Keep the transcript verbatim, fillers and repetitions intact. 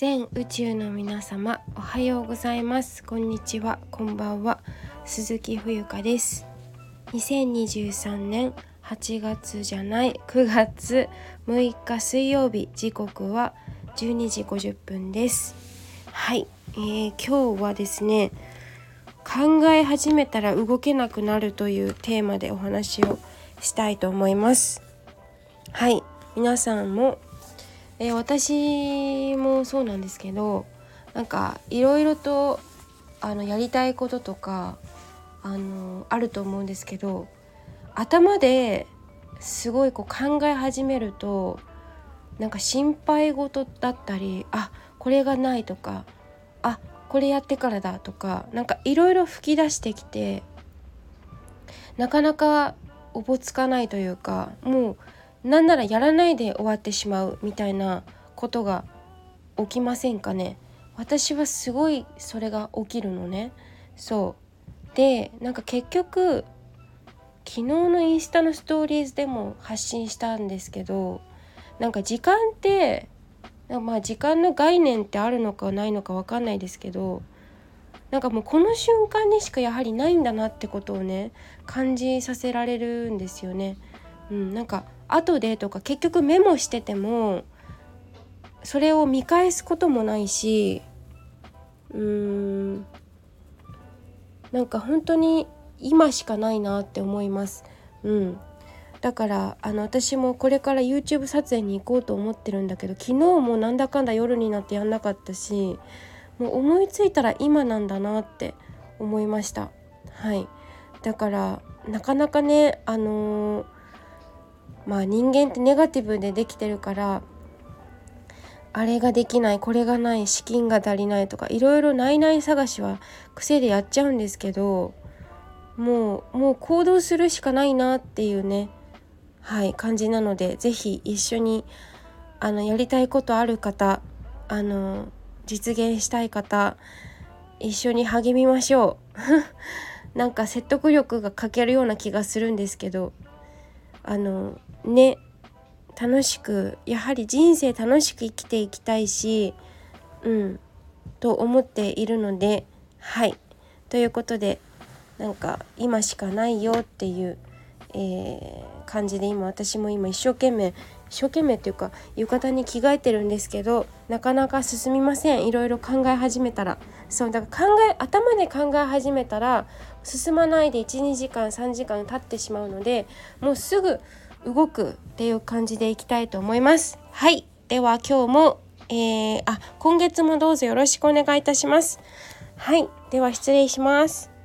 全宇宙の皆様、おはようございます、こんにちは、こんばんは。鈴木冬香です。にせんにじゅうさんねんはちがつじゃないくがつむいか水曜日、時刻はじゅうにじごじゅっぷんです。はい、えー、今日はですね、考え始めたら動けなくなるというテーマでお話をしたいと思います。はい、皆さんも、えー、私もそうなんですけど、なんかいろいろとあのやりたいこととかあのあると思うんですけど、頭ですごいこう考え始めると、なんか心配事だったり、あ、これがないとか、あ、これやってからだとか、なんかいろいろ吹き出してきて、なかなかおぼつかないというか、もうなんならやらないで終わってしまうみたいなことが起きませんかね。私はすごいそれが起きるのね。そうで、なんか結局昨日のインスタのストーリーズでも発信したんですけど、なんか時間って、まあ、時間の概念ってあるのかないのか分かんないですけど、なんかもうこの瞬間にしかやはりないんだなってことをね、感じさせられるんですよね。うん、なんか後でとか結局メモしててもそれを見返すこともないし、うーん、なんか本当に今しかないなって思います。うん。だからあの私もこれから YouTube 撮影に行こうと思ってるんだけど、昨日もなんだかんだ夜になってやんなかったし、もう思いついたら今なんだなって思いました。はい、だからなかなかね、あのー、まあ人間ってネガティブでできてるから、あれができない、これがない、資金が足りないとか、いろいろないない探しは癖でやっちゃうんですけど、もう、もう行動するしかないなっていうね、はい、感じなので、ぜひ一緒にあのやりたいことある方、あの実現したい方、一緒に励みましょう。なんか説得力が欠けるような気がするんですけど、あのね、楽しく、やはり人生楽しく生きていきたいし、うんと思っているので、はい、ということで、なんか今しかないよっていう、えー感じで、今私も今一生懸命一生懸命というか、浴衣に着替えてるんですけど、なかなか進みません。いろいろ考え始めたら、そうだから考え頭で考え始めたら進まないでいちにじかんさんじかん経ってしまうので、もうすぐ動くっていう感じでいきたいと思います。はい、では今日も、えー、あ今月もどうぞよろしくお願いいたします。はい、では失礼します。